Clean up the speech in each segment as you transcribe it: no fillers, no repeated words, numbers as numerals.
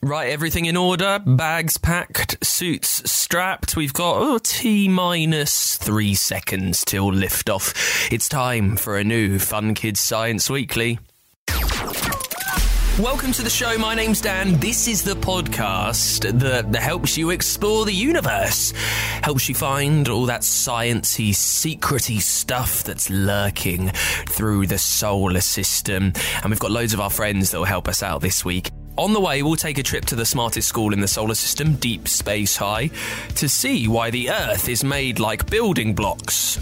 Right, everything in order, bags packed, suits strapped. We've got T minus 3 seconds till liftoff. It's time for a new Fun Kids Science Weekly. Welcome to the show, my name's Dan. This is the podcast that helps you explore the universe, helps you find all that sciencey, secrety stuff that's lurking through the solar system. And we've got loads of our friends that will help us out this week. On the way, we'll take a trip to the smartest school in the solar system, Deep Space High, to see why the Earth is made like building blocks.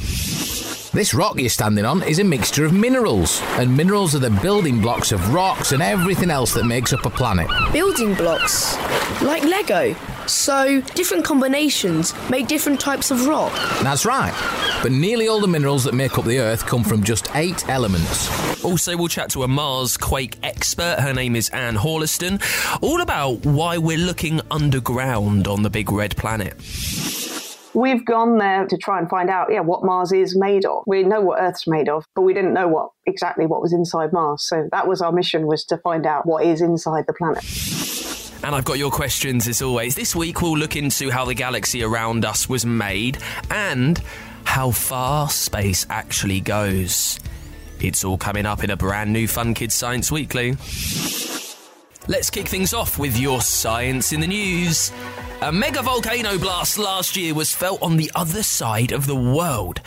This rock you're standing on is a mixture of minerals, and minerals are the building blocks of rocks and everything else that makes up a planet. Building blocks? Like Lego? So, different combinations make different types of rock? That's right. But nearly all the minerals that make up the Earth come from just 8 elements. Also, we'll chat to a Mars quake expert. Her name is Anne Horliston. All about why we're looking underground on the Big Red Planet. We've gone there to try and find out, what Mars is made of. We know what Earth's made of, but we didn't know exactly what was inside Mars. So that was our mission, was to find out what is inside the planet. And I've got your questions as always. This week we'll look into how the galaxy around us was made and how far space actually goes. It's all coming up in a brand new Fun Kids Science Weekly. Let's kick things off with your science in the news. A mega volcano blast last year was felt on the other side of the world.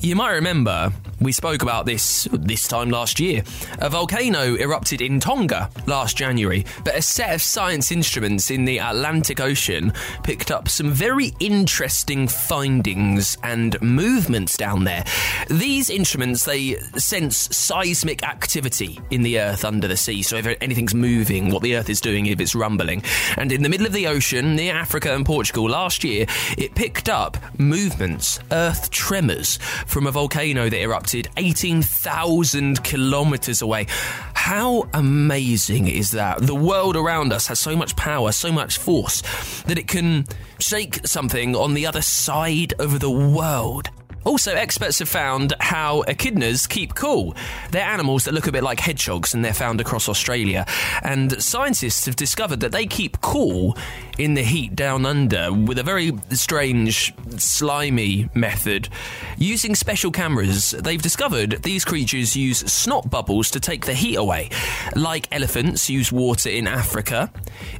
You might remember we spoke about this time last year. A volcano erupted in Tonga last January, but a set of science instruments in the Atlantic Ocean picked up some very interesting findings and movements down there. These instruments, they sense seismic activity in the Earth under the sea, so if anything's moving, what the Earth is doing, if it's rumbling. And in the middle of the ocean, near Africa and Portugal last year, it picked up movements, earth tremors, from a volcano that erupted 18,000 kilometres away. How amazing is that? The world around us has so much power, so much force, that it can shake something on the other side of the world. Also, experts have found how echidnas keep cool. They're animals that look a bit like hedgehogs, and they're found across Australia. And scientists have discovered that they keep cool in the heat down under with a very strange, slimy method. Using special cameras, they've discovered these creatures use snot bubbles to take the heat away. Like elephants use water in Africa,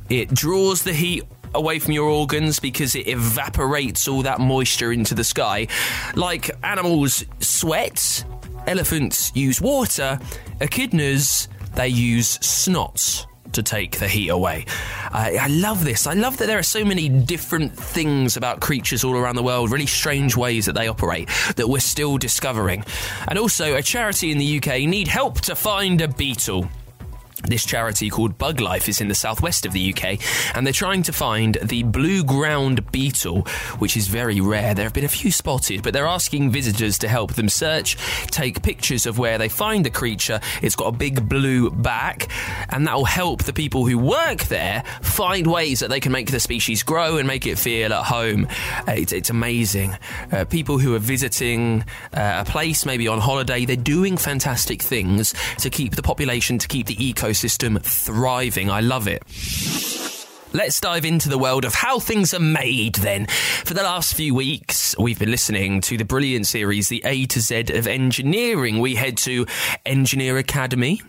it draws the heat away from your organs because it evaporates all that moisture into the sky. Like animals sweat, elephants use water, echidnas, they use snots to take the heat away. I love this. I love that there are so many different things about creatures all around the world, really strange ways that they operate that we're still discovering. And also, a charity in the UK need help to find a beetle. This charity called Bug Life is in the southwest of the UK, and they're trying to find the blue ground beetle, which is very rare. There have been a few spotted, but they're asking visitors to help them search, take pictures of where they find the creature. It's got a big blue back, and that will help the people who work there find ways that they can make the species grow and make it feel at home. It's amazing. People who are visiting a place, maybe on holiday, they're doing fantastic things to keep the population, to keep the ecosystem thriving. I love it. Let's dive into the world of how things are made then. For the last few weeks, we've been listening to the brilliant series, The A to Z of Engineering. We head to Engineer Academy,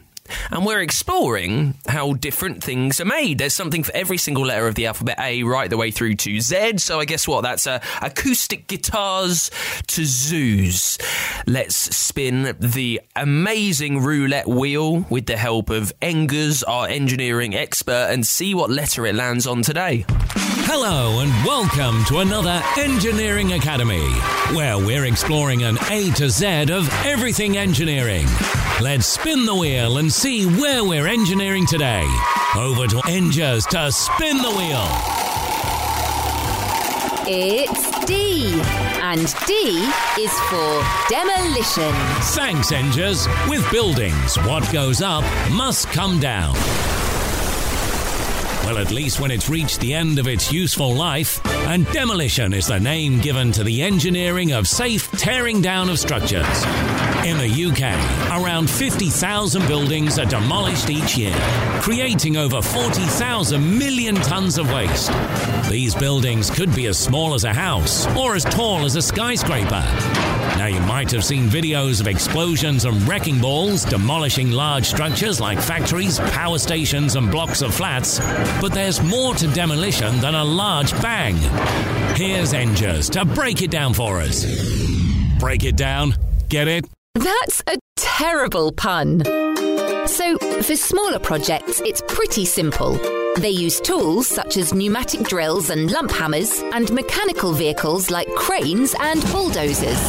and we're exploring how different things are made. There's something for every single letter of the alphabet A right the way through to Z. So I guess what? That's acoustic guitars to zoos. Let's spin the amazing roulette wheel with the help of Engers, our engineering expert, and see what letter it lands on today. Hello and welcome to another Engineering Academy, where we're exploring an A to Z of everything engineering. Let's spin the wheel and see where we're engineering today. Over to Engers to spin the wheel. It's D, and D is for demolition. Thanks, Engers. With buildings, what goes up must come down. Well, at least when it's reached the end of its useful life. And demolition is the name given to the engineering of safe tearing down of structures. In the UK, around 50,000 buildings are demolished each year, creating over 40,000 million tons of waste. These buildings could be as small as a house or as tall as a skyscraper. Now, you might have seen videos of explosions and wrecking balls demolishing large structures like factories, power stations and blocks of flats, but there's more to demolition than a large bang. Here's Engers to break it down for us. Break it down? Get it? That's a terrible pun. So, for smaller projects, it's pretty simple. They use tools such as pneumatic drills and lump hammers and mechanical vehicles like cranes and bulldozers.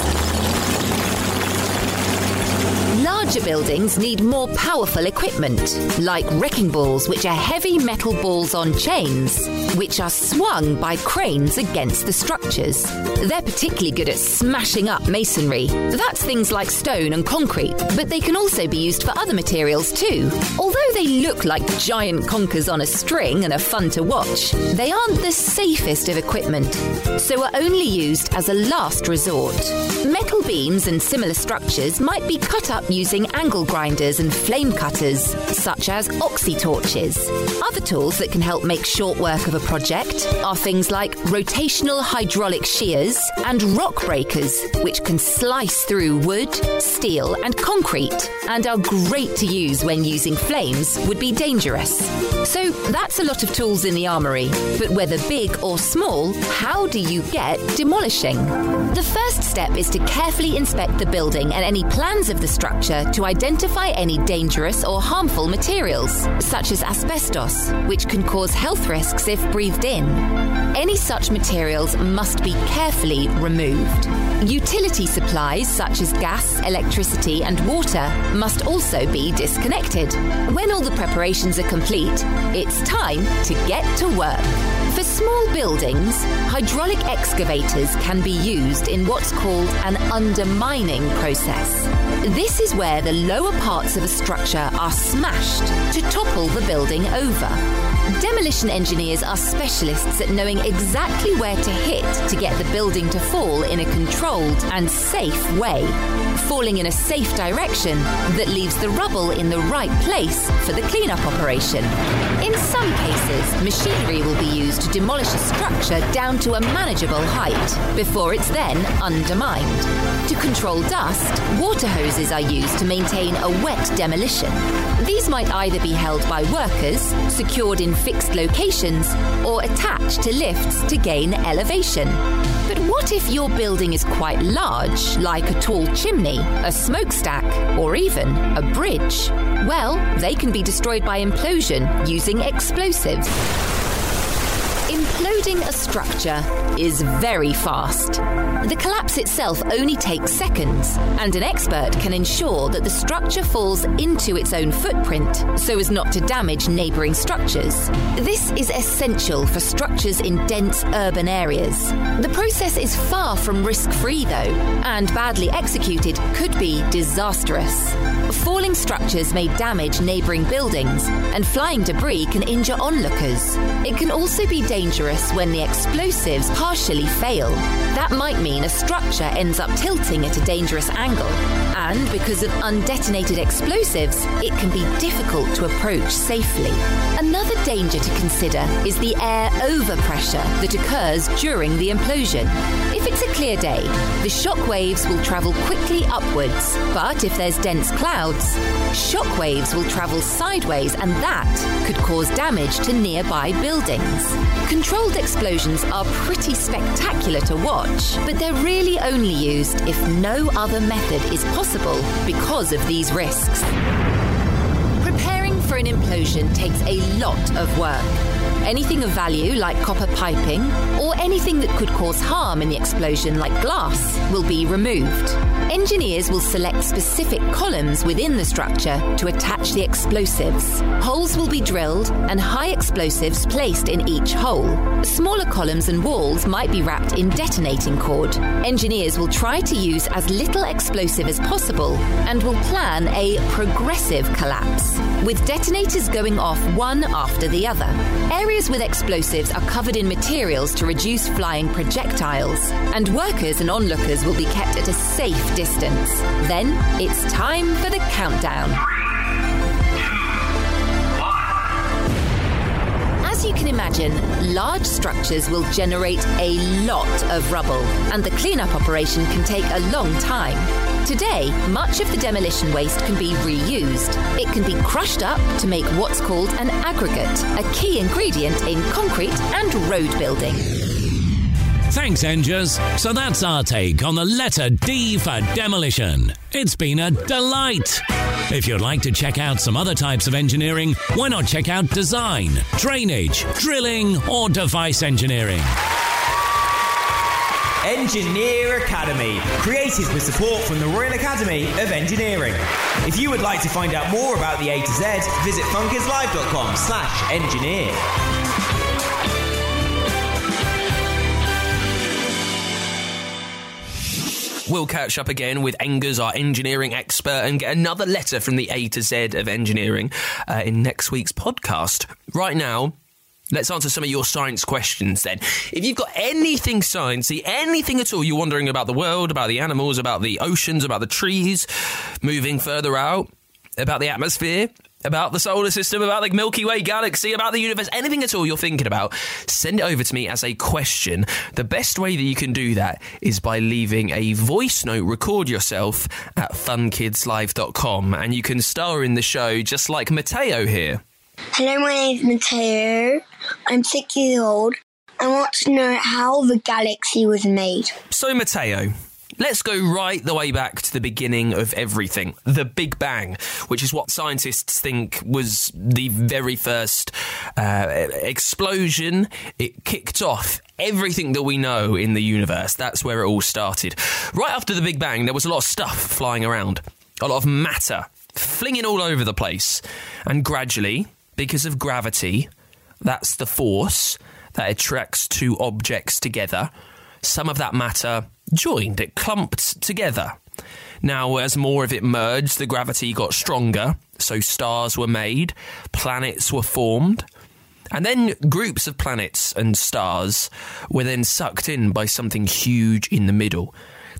Larger buildings need more powerful equipment, like wrecking balls, which are heavy metal balls on chains, which are swung by cranes against the structures. They're particularly good at smashing up masonry. That's things like stone and concrete, but they can also be used for other materials too. Although they look like giant conkers on a string and are fun to watch, they aren't the safest of equipment, so are only used as a last resort. Metal beams and similar structures might be cut up using angle grinders and flame cutters, such as oxytorches. Other tools that can help make short work of a project are things like rotational hydraulic shears and rock breakers, which can slice through wood, steel and concrete, and are great to use when using flames would be dangerous. So that's a lot of tools in the armoury, but whether big or small, how do you get demolishing? The first step is to carefully inspect the building and any plans of the structure to identify any dangerous or harmful materials, such as asbestos, which can cause health risks if breathed in. Any such materials must be carefully removed. Utility supplies such as gas, electricity and water must also be disconnected. When all the preparations are complete, it's time to get to work. For small buildings, hydraulic excavators can be used in what's called an undermining process. This is where the lower parts of a structure are smashed to topple the building over. Demolition engineers are specialists at knowing exactly where to hit to get the building to fall in a controlled and safe way, falling in a safe direction that leaves the rubble in the right place for the cleanup operation. In some cases, machinery will be used to demolish a structure down to a manageable height before it's then undermined. To control dust, water hoses are used to maintain a wet demolition. These might either be held by workers, secured in fixed locations, or attached to lifts to gain elevation. But what if your building is quite large, like a tall chimney, a smokestack, or even a bridge? Well, they can be destroyed by implosion using explosives. Imploding a structure is very fast. The collapse itself only takes seconds, and an expert can ensure that the structure falls into its own footprint so as not to damage neighbouring structures. This is essential for structures in dense urban areas. The process is far from risk-free though, and badly executed could be disastrous. Falling structures may damage neighbouring buildings, and flying debris can injure onlookers. It can also be dangerous when the explosives partially fail. That might mean a structure ends up tilting at a dangerous angle, and because of undetonated explosives, it can be difficult to approach safely. Another danger to consider is the air overpressure that occurs during the implosion. If it's a clear day, the shock waves will travel quickly upwards, but if there's dense clouds, shock waves will travel sideways, and that could cause damage to nearby buildings. Controlled explosions are pretty spectacular to watch, but they're really only used if no other method is possible because of these risks. Preparing for an implosion takes a lot of work. Anything of value, like copper piping, or anything that could cause harm in the explosion, like glass, will be removed. Engineers will select specific columns within the structure to attach the explosives. Holes will be drilled and high explosives placed in each hole. Smaller columns and walls might be wrapped in detonating cord. Engineers will try to use as little explosive as possible and will plan a progressive collapse, with detonators going off one after the other. Areas Those with explosives are covered in materials to reduce flying projectiles, and workers and onlookers will be kept at a safe distance. Then it's time for the countdown. 3, 2, 1. As you can imagine, large structures will generate a lot of rubble, and the cleanup operation can take a long time. Today, much of the demolition waste can be reused. It can be crushed up to make what's called an aggregate, a key ingredient in concrete and road building. Thanks, Engers. So that's our take on the letter D for demolition. It's been a delight. If you'd like to check out some other types of engineering, why not check out design, drainage, drilling, or device engineering? Engineer Academy, created with support from the Royal Academy of Engineering. If you would like to find out more about the A to Z, visit funkidslive.com/engineer. We'll catch up again with Engers, our engineering expert, and get another letter from the A to Z of engineering in next week's podcast. Right now, let's answer some of your science questions then. If you've got anything sciencey, anything at all, you're wondering about the world, about the animals, about the oceans, about the trees, moving further out, about the atmosphere, about the solar system, about the Milky Way galaxy, about the universe, anything at all you're thinking about, send it over to me as a question. The best way that you can do that is by leaving a voice note. Record yourself at funkidslive.com and you can star in the show just like Matteo here. Hello, my name's Matteo. I'm 6 years old. I want to know how the galaxy was made. So, Matteo, let's go right the way back to the beginning of everything, the Big Bang, which is what scientists think was the very first explosion. It kicked off everything that we know in the universe. That's where it all started. Right after the Big Bang, there was a lot of stuff flying around, a lot of matter flinging all over the place, and gradually, because of gravity, that's the force that attracts two objects together, some of that matter joined, it clumped together. Now, as more of it merged, the gravity got stronger, so stars were made, planets were formed, and then groups of planets and stars were then sucked in by something huge in the middle.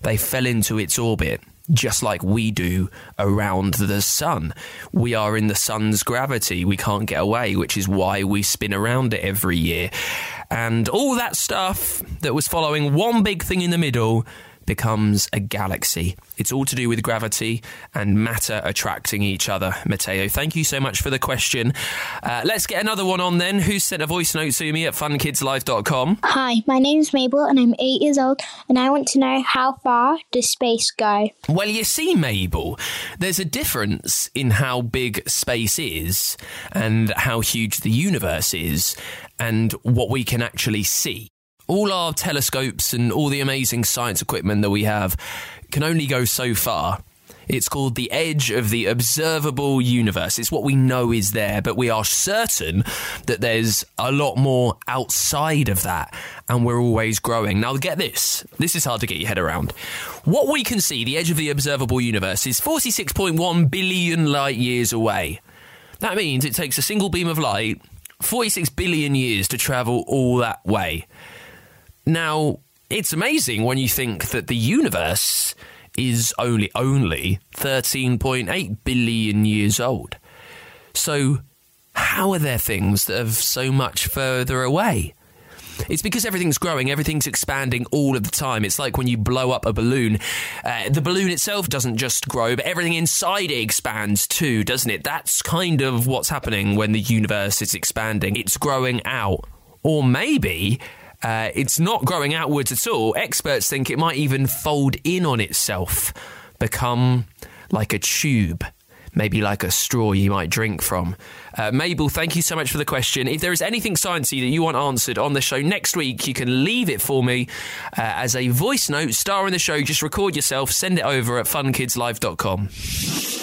They fell into its orbit, just like we do around the sun. We are in the sun's gravity. We can't get away, which is why we spin around it every year. And all that stuff that was following one big thing in the middle becomes a galaxy. It's all to do with gravity and matter attracting each other. Matteo, thank you so much for the question. Let's get another one on then. Who sent a voice note to me at funkidslife.com? Hi, my name's Mabel and I'm 8 years old and I want to know, how far does space go? Well, you see, Mabel, there's a difference in how big space is and how huge the universe is and what we can actually see. All our telescopes and all the amazing science equipment that we have can only go so far. It's called the edge of the observable universe. It's what we know is there, but we are certain that there's a lot more outside of that, and we're always growing. Now, get this. This is hard to get your head around. What we can see, the edge of the observable universe, is 46.1 billion light years away. That means it takes a single beam of light 46 billion years to travel all that way. Now, it's amazing when you think that the universe is only 13.8 billion years old. So how are there things that are so much further away? It's because everything's growing, everything's expanding all of the time. It's like when you blow up a balloon. The balloon itself doesn't just grow, but everything inside it expands too, doesn't it? That's kind of what's happening when the universe is expanding. It's growing out. Or maybe it's not growing outwards at all. Experts think it might even fold in on itself, become like a tube, maybe like a straw you might drink from. Mabel, thank you so much for the question. If there is anything sciencey that you want answered on the show next week, you can leave it for me as a voice note, star in the show, just record yourself, send it over at funkidslive.com.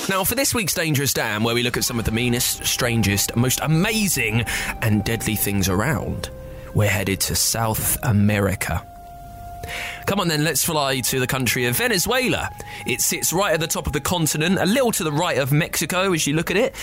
Now, for this week's Dangerous Dam, where we look at some of the meanest, strangest, most amazing and deadly things around, we're headed to South America. Come on then, let's fly to the country of Venezuela. It sits right at the top of the continent, a little to the right of Mexico as you look at it.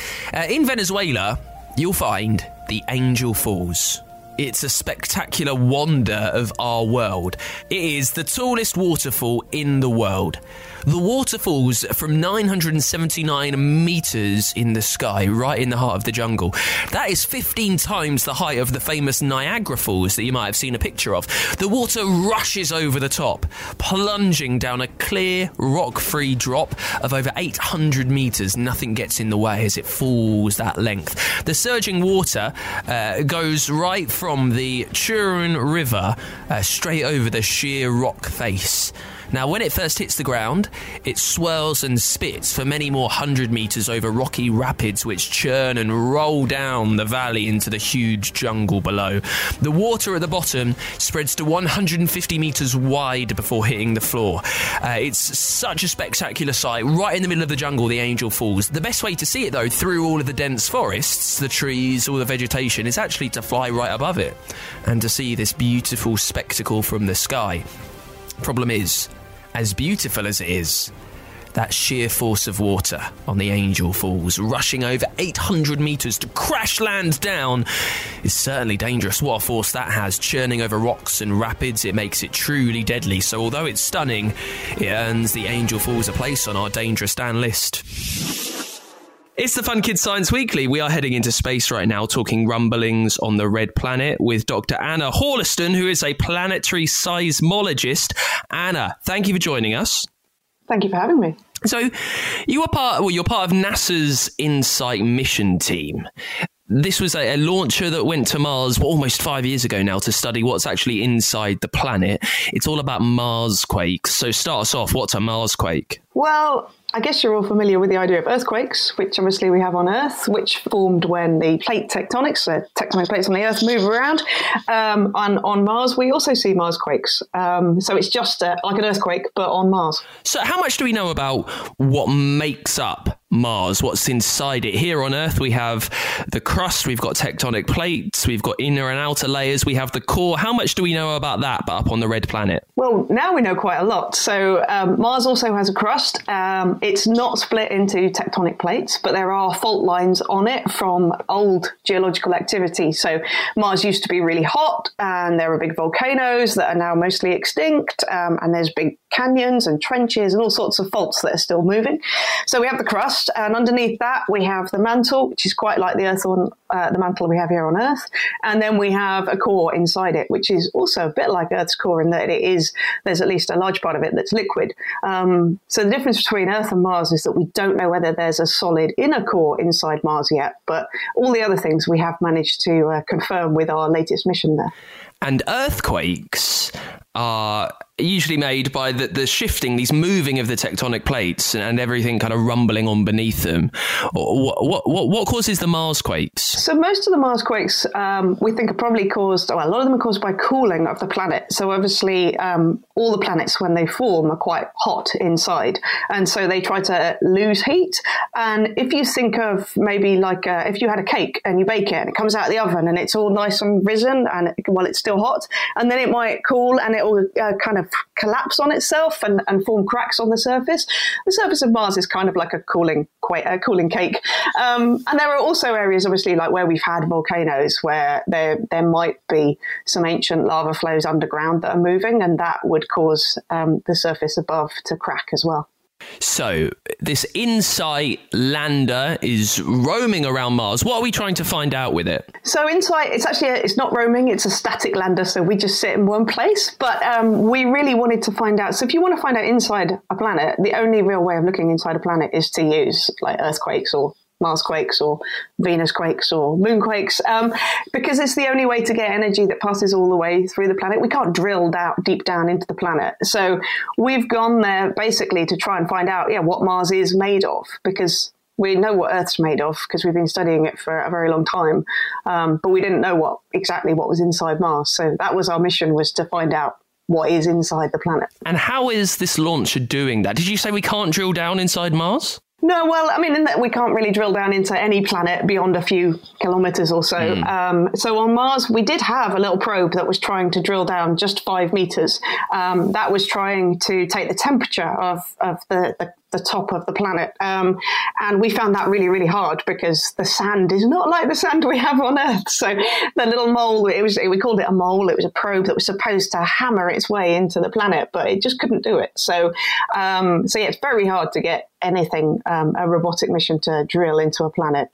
In Venezuela, you'll find the Angel Falls. It's a spectacular wonder of our world. It is the tallest waterfall in the world. The waterfall's from 979 metres in the sky, right in the heart of the jungle. That is 15 times the height of the famous Niagara Falls that you might have seen a picture of. The water rushes over the top, plunging down a clear, rock-free drop of over 800 metres. Nothing gets in the way as it falls that length. The surging water goes right from the Churun River straight over the sheer rock face. Now, when it first hits the ground, it swirls and spits for many more 100 metres over rocky rapids which churn and roll down the valley into the huge jungle below. The water at the bottom spreads to 150 metres wide before hitting the floor. It's such a spectacular sight. Right in the middle of the jungle, the Angel Falls. The best way to see it, though, through all of the dense forests, the trees, all the vegetation, is actually to fly right above it and to see this beautiful spectacle from the sky. Problem is, as beautiful as it is, that sheer force of water on the Angel Falls, rushing over 800 metres to crash land down, is certainly dangerous. What a force that has, churning over rocks and rapids, it makes it truly deadly. So although it's stunning, it earns the Angel Falls a place on our Dangerous Dan list. It's the Fun Kids Science Weekly. We are heading into space right now, talking rumblings on the red planet with Dr. Anne Horliston, who is a planetary seismologist. Anna, thank you for joining us. Thank you for having me. So you're part of NASA's InSight mission team. This was a launcher that went to Mars almost 5 years ago now to study what's actually inside the planet. It's all about Mars quakes. So start us off, what's a Mars quake? Well, I guess you're all familiar with the idea of earthquakes, which obviously we have on Earth, which formed when the plate tectonics, the tectonic plates on the Earth, move around. And on Mars, we also see Mars quakes. So it's just like an earthquake, but on Mars. So how much do we know about what makes up Mars, what's inside it? Here on Earth, we have the crust, we've got tectonic plates, we've got inner and outer layers, we have the core. How much do we know about that, but up on the red planet? Well, now we know quite a lot. So Mars also has a crust. It's not split into tectonic plates, but there are fault lines on it from old geological activity. So Mars used to be really hot, and there were big volcanoes that are now mostly extinct, and there's big canyons and trenches and all sorts of faults that are still moving. So we have the crust. And underneath that, we have the mantle, which is quite like the Earth on the mantle we have here on Earth. And then we have a core inside it, which is also a bit like Earth's core in that there's at least a large part of it that's liquid. So the difference between Earth and Mars is that we don't know whether there's a solid inner core inside Mars yet, but all the other things we have managed to confirm with our latest mission there. And earthquakes are usually made by the shifting, these moving of the tectonic plates and everything kind of rumbling on beneath them. What causes the Mars quakes? So most of the Mars quakes we think are probably caused, well, a lot of them are caused by cooling of the planet. So obviously all the planets when they form are quite hot inside. And so they try to lose heat. And if you think of maybe like if you had a cake and you bake it and it comes out of the oven and it's all nice and risen and it's still hot, and then it might cool and it will kind of collapse on itself and form cracks on the surface. The surface of Mars is kind of like a cooling cake. And there are also areas, obviously, like where we've had volcanoes where there might be some ancient lava flows underground that are moving, and that would cause the surface above to crack as well. So this InSight lander is roaming around Mars. What are we trying to find out with it? So InSight, it's not roaming, it's a static lander, so we just sit in one place. But we really wanted to find out. So if you want to find out inside a planet, the only real way of looking inside a planet is to use like earthquakes or Mars quakes or Venus quakes or moon quakes, because it's the only way to get energy that passes all the way through the planet. We can't drill deep down into the planet. So we've gone there basically to try and find out what Mars is made of, because we know what Earth's made of because we've been studying it for a very long time, but we didn't know exactly what was inside Mars. So that was our mission, was to find out what is inside the planet. And how is this launcher doing that? Did you say we can't drill down inside Mars? No, well, I mean, in that we can't really drill down into any planet beyond a few kilometers or so. So on Mars, we did have a little probe that was trying to drill down just 5 meters. That was trying to take the temperature of the top of the planet. And we found that really, really hard because the sand is not like the sand we have on Earth. So the little mole, we called it a mole. It was a probe that was supposed to hammer its way into the planet, but it just couldn't do it. So yeah, it's very hard to get anything, a robotic mission to drill into a planet.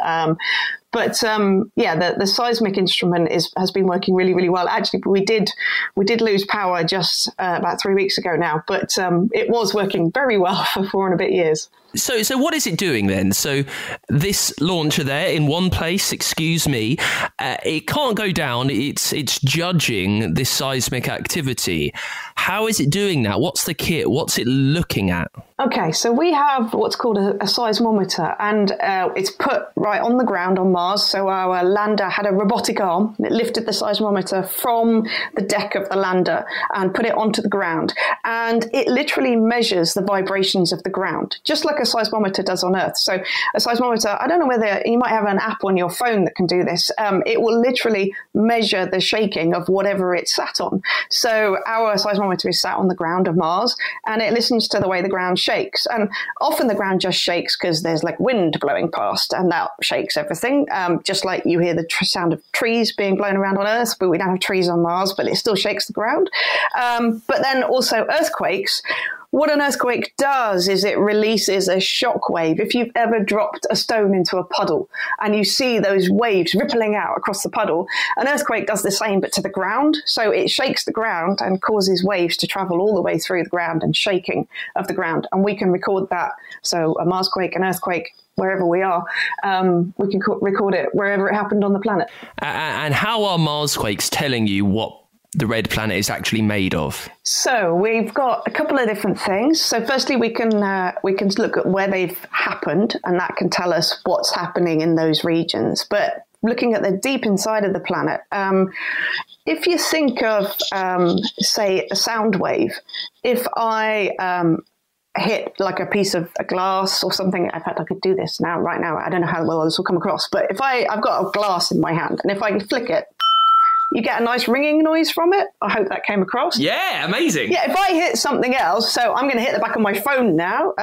But the seismic instrument has been working really, really well. Actually, we did lose power just about 3 weeks ago now, but it was working very well for 4 and a bit years. So what is it doing then? So this launcher there in one place, it can't go down. It's judging this seismic activity. How is it doing that? What's the kit? What's it looking at? Okay, so we have what's called a seismometer, and it's put right on the ground on Mars. So our lander had a robotic arm. It lifted the seismometer from the deck of the lander and put it onto the ground. And it literally measures the vibrations of the ground, just like a seismometer does on Earth. So a seismometer, I don't know whether you might have an app on your phone that can do this. It will literally measure the shaking of whatever it's sat on. So our seismometer is sat on the ground of Mars, and it listens to the way the ground shakes. And often the ground just shakes because there's like wind blowing past, and that shakes everything. Just like you hear the sound of trees being blown around on Earth, but we don't have trees on Mars, but it still shakes the ground. But then also earthquakes. What an earthquake does is it releases a shock wave. If you've ever dropped a stone into a puddle and you see those waves rippling out across the puddle, an earthquake does the same but to the ground. So it shakes the ground and causes waves to travel all the way through the ground and shaking of the ground. And we can record that. So a Marsquake, an earthquake, wherever we are, we can record it wherever it happened on the planet. And how are Marsquakes telling you what the red planet is actually made of? So we've got a couple of different things. So firstly, we can look at where they've happened, and that can tell us what's happening in those regions. But looking at the deep inside of the planet, if you think of, say, a sound wave, if I hit like a piece of a glass or something. In fact, I could do this right now. I don't know how well this will come across, but if I've got a glass in my hand, and if I flick it, you get a nice ringing noise from it. I hope that came across. Yeah, amazing. Yeah, if I hit something else, so I'm going to hit the back of my phone now.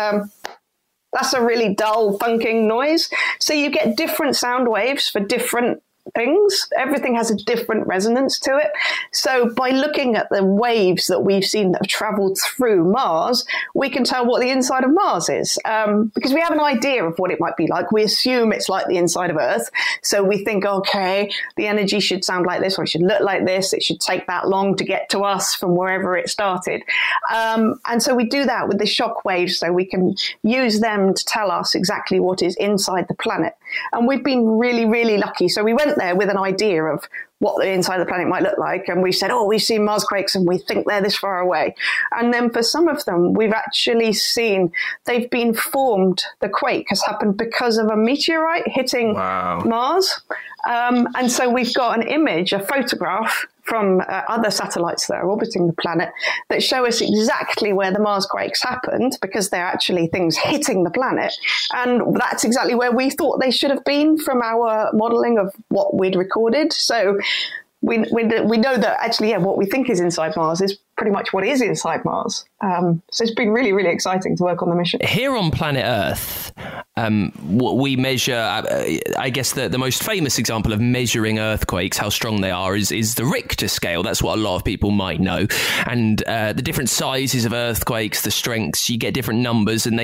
That's a really dull, thunking noise. So you get different sound waves for different things. Everything has a different resonance to it. So by looking at the waves that we've seen that have traveled through Mars, we can tell what the inside of Mars is, because we have an idea of what it might be like. We assume it's like the inside of Earth. So we think, okay, the energy should sound like this, or it should look like this. It should take that long to get to us from wherever it started. And so we do that with the shock waves. So we can use them to tell us exactly what is inside the planet. And we've been really, really lucky. So we went there with an idea of what the inside of the planet might look like, and we said, we've seen Marsquakes and we think they're this far away. And then for some of them, we've actually seen they've been formed. The quake has happened because of a meteorite hitting Mars. And so we've got an image, a photograph from other satellites that are orbiting the planet that show us exactly where the Marsquakes happened, because they're actually things hitting the planet. And that's exactly where we thought they should have been from our modelling of what we'd recorded. So we know that actually, what we think is inside Mars is pretty much what is inside Mars. So it's been really, really exciting to work on the mission. Here on planet Earth, what we measure, I guess the most famous example of measuring earthquakes, how strong they are, is the Richter scale. That's what a lot of people might know. And the different sizes of earthquakes, the strengths, you get different numbers, and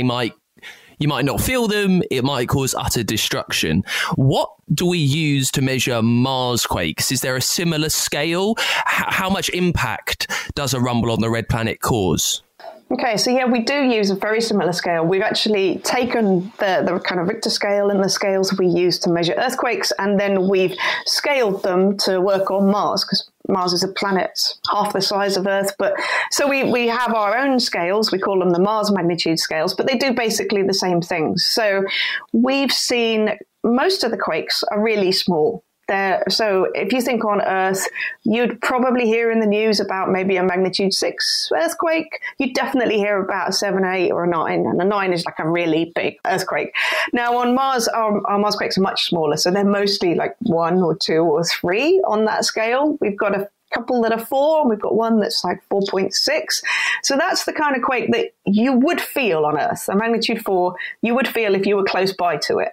you might not feel them. It might cause utter destruction. What do we use to measure Marsquakes? Is there a similar scale? How much impact does a rumble on the red planet cause? Okay, so we do use a very similar scale. We've actually taken the kind of Richter scale and the scales we use to measure earthquakes, and then we've scaled them to work on Mars, because Mars is a planet half the size of Earth. But so we have our own scales. We call them the Mars magnitude scales, but they do basically the same things. So we've seen most of the quakes are really small. there. So if you think on Earth, you'd probably hear in the news about maybe a magnitude 6 earthquake. You'd definitely hear about a 7, 8 or a 9. And a 9 is like a really big earthquake. Now on Mars, our Mars quakes are much smaller. So they're mostly like 1 or 2 or 3 on that scale. We've got a couple that are 4, and we've got one that's like 4.6. So that's the kind of quake that you would feel on Earth. A magnitude 4, you would feel if you were close by to it.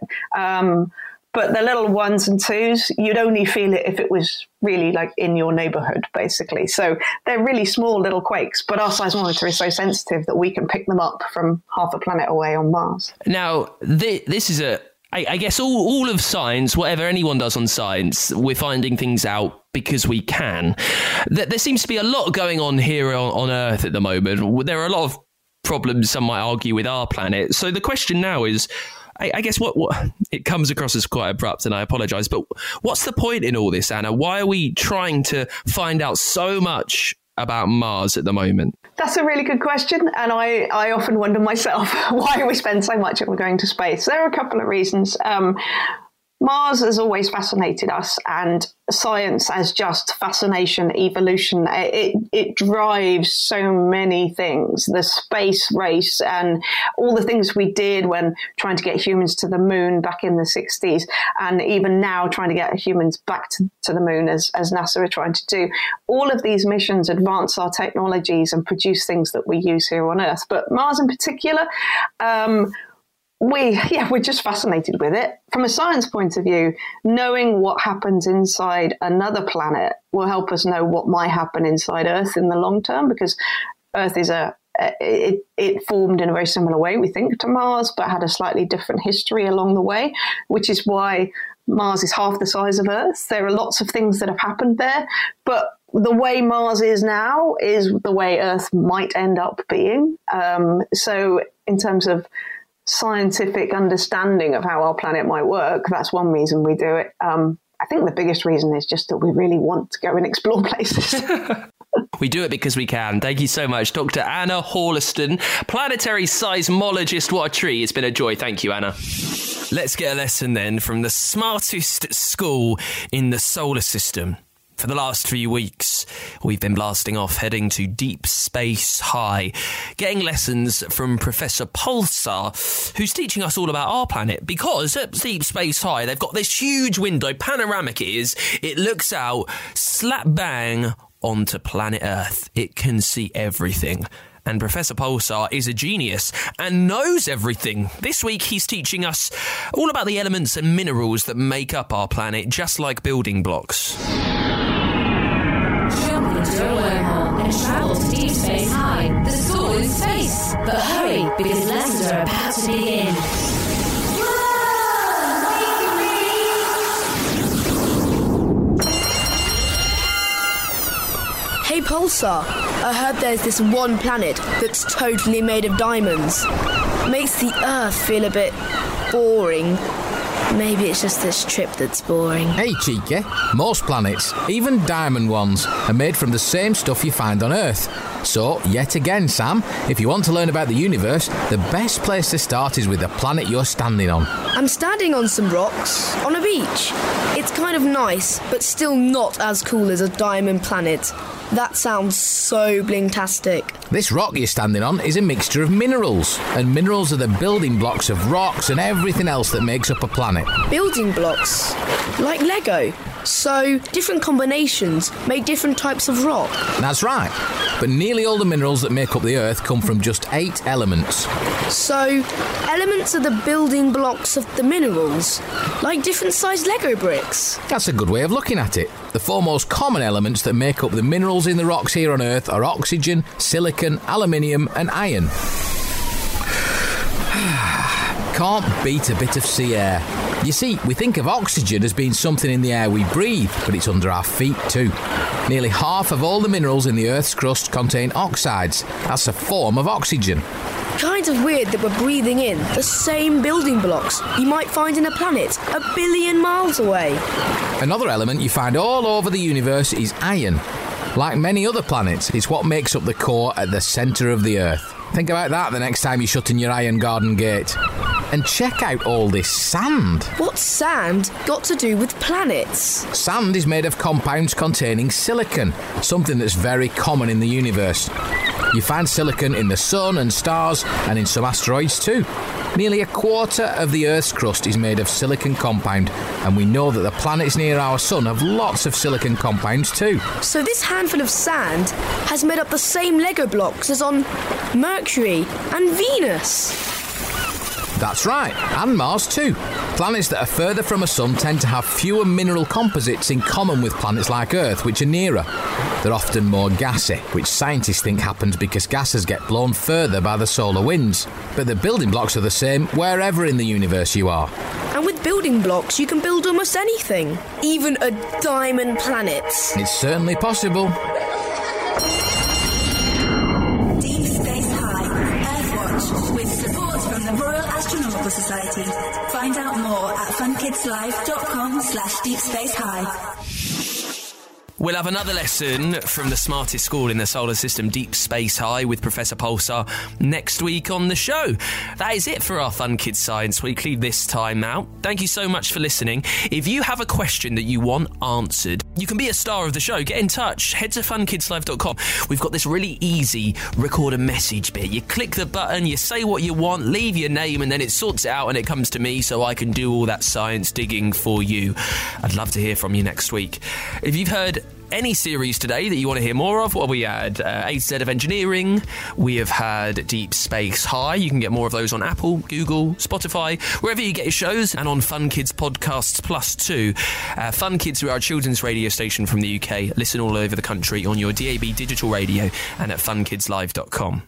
But the little 1s and 2s, you'd only feel it if it was really like in your neighborhood, basically. So they're really small little quakes, but our seismometer is so sensitive that we can pick them up from half a planet away on Mars. Now, this is I guess all of science, whatever anyone does on science, we're finding things out because we can. There seems to be a lot going on here on Earth at the moment. There are a lot of problems, some might argue, with our planet. So the question now is, I guess what it comes across as quite abrupt, and I apologize, but what's the point in all this, Anna? Why are we trying to find out so much about Mars at the moment? That's a really good question, and I often wonder myself, why we spend so much on going to space. There are a couple of reasons. Mars has always fascinated us, and science as just fascination, evolution, it drives so many things, the space race and all the things we did when trying to get humans to the moon back in the 60s, and even now trying to get humans back to the moon as NASA are trying to do. All of these missions advance our technologies and produce things that we use here on Earth. But Mars in particular, we're just fascinated with it. From a science point of view, knowing what happens inside another planet will help us know what might happen inside Earth in the long term, because Earth is it formed in a very similar way, we think, to Mars, but had a slightly different history along the way, which is why Mars is half the size of Earth. There are lots of things that have happened there, but the way Mars is now is the way Earth might end up being. So in terms of scientific understanding of how our planet might work, that's one reason we do it. I think the biggest reason is just that we really want to go and explore places. We do it because we can. Thank you so much, Dr. Anne Horliston, planetary seismologist. What a treat. It's been a joy. Thank you, Anna. Let's get a lesson then from the smartest school in the solar system. For the last few weeks, we've been blasting off, heading to Deep Space High, getting lessons from Professor Pulsar, who's teaching us all about our planet, because at Deep Space High, they've got this huge window, panoramic it is, it looks out, slap bang, onto planet Earth. It can see everything. And Professor Pulsar is a genius and knows everything. This week, he's teaching us all about the elements and minerals that make up our planet, just like building blocks. Jump into a wormhole and travel to Deep Space High, the school in space. But hurry, because lessons are about to begin. Hey, Pulsar, I heard there's this one planet that's totally made of diamonds. Makes the Earth feel a bit boring. Maybe it's just this trip that's boring. Hey, cheeky. Most planets, even diamond ones, are made from the same stuff you find on Earth. So, yet again, Sam, if you want to learn about the universe, the best place to start is with the planet you're standing on. I'm standing on some rocks, on a beach. It's kind of nice, but still not as cool as a diamond planet. That sounds so blingtastic. This rock you're standing on is a mixture of minerals, and minerals are the building blocks of rocks and everything else that makes up a planet. Building blocks? Like Lego? So, different combinations make different types of rock? That's right. But nearly all the minerals that make up the Earth come from just 8 elements. So, elements are the building blocks of the minerals? Like different sized Lego bricks? That's a good way of looking at it. The 4 most common elements that make up the minerals in the rocks here on Earth are oxygen, silicon, aluminium and iron. Can't beat a bit of sea air. You see, we think of oxygen as being something in the air we breathe, but it's under our feet too. Nearly half of all the minerals in the Earth's crust contain oxides. That's a form of oxygen. Kind of weird that we're breathing in the same building blocks you might find in a planet 1 billion miles away. Another element you find all over the universe is iron. Like many other planets, it's what makes up the core at the centre of the Earth. Think about that the next time you're shutting your iron garden gate. And check out all this sand. What's sand got to do with planets? Sand is made of compounds containing silicon, something that's very common in the universe. You find silicon in the sun and stars, and in some asteroids too. Nearly a quarter of the Earth's crust is made of silicon compound, and we know that the planets near our sun have lots of silicon compounds too. So this handful of sand has made up the same Lego blocks as on Mercury and Venus. That's right, and Mars too. Planets that are further from a sun tend to have fewer mineral composites in common with planets like Earth, which are nearer. They're often more gassy, which scientists think happens because gases get blown further by the solar winds. But the building blocks are the same wherever in the universe you are. And with building blocks, you can build almost anything, even a diamond planet. It's certainly possible. Deep Space High, Earthwatch, with support from the Royal Astronomical Society. Find out more at funkidslive.com/deepspacehigh. We'll have another lesson from the smartest school in the solar system, Deep Space High, with Professor Pulsar next week on the show. That is it for our Fun Kids Science Weekly this time out. Thank you so much for listening. If you have a question that you want answered, you can be a star of the show. Get in touch. Head to funkidslive.com. We've got this really easy record a message bit. You click the button, you say what you want, leave your name, and then it sorts it out and it comes to me so I can do all that science digging for you. I'd love to hear from you next week. If you've heard any series today that you want to hear more of, well, we had AZ of Engineering, we have had Deep Space High. You can get more of those on Apple, Google, Spotify, wherever you get your shows, and on Fun Kids Podcasts Plus too. Fun Kids, we are a children's radio station from the UK. Listen all over the country on your DAB digital radio and at funkidslive.com.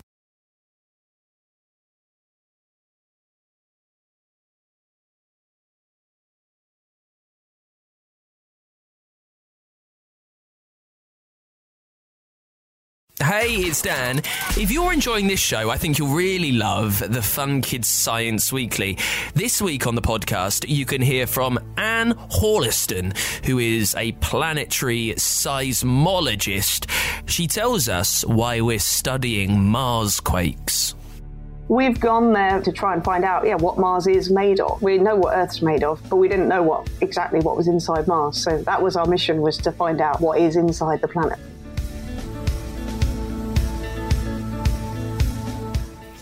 Hey, it's Dan. If you're enjoying this show, I think you'll really love the Fun Kids Science Weekly. This week on the podcast, you can hear from Anne Horliston, who is a planetary seismologist. She tells us why we're studying Mars quakes. We've gone there to try and find out, what Mars is made of. We know what Earth's made of, but we didn't know exactly what was inside Mars. So that was our mission, was to find out what is inside the planet.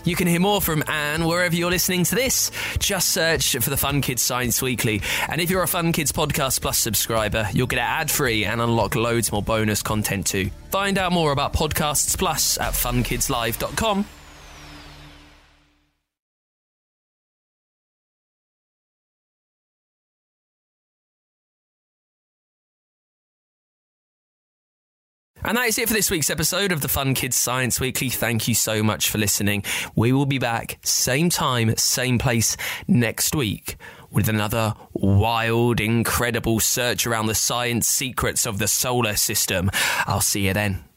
You can hear more from Anne wherever you're listening to this. Just search for the Fun Kids Science Weekly. And if you're a Fun Kids Podcast Plus subscriber, you'll get it ad-free and unlock loads more bonus content too. Find out more about Podcasts Plus at funkidslive.com. And that is it for this week's episode of the Fun Kids Science Weekly. Thank you so much for listening. We will be back same time, same place next week with another wild, incredible search around the science secrets of the solar system. I'll see you then.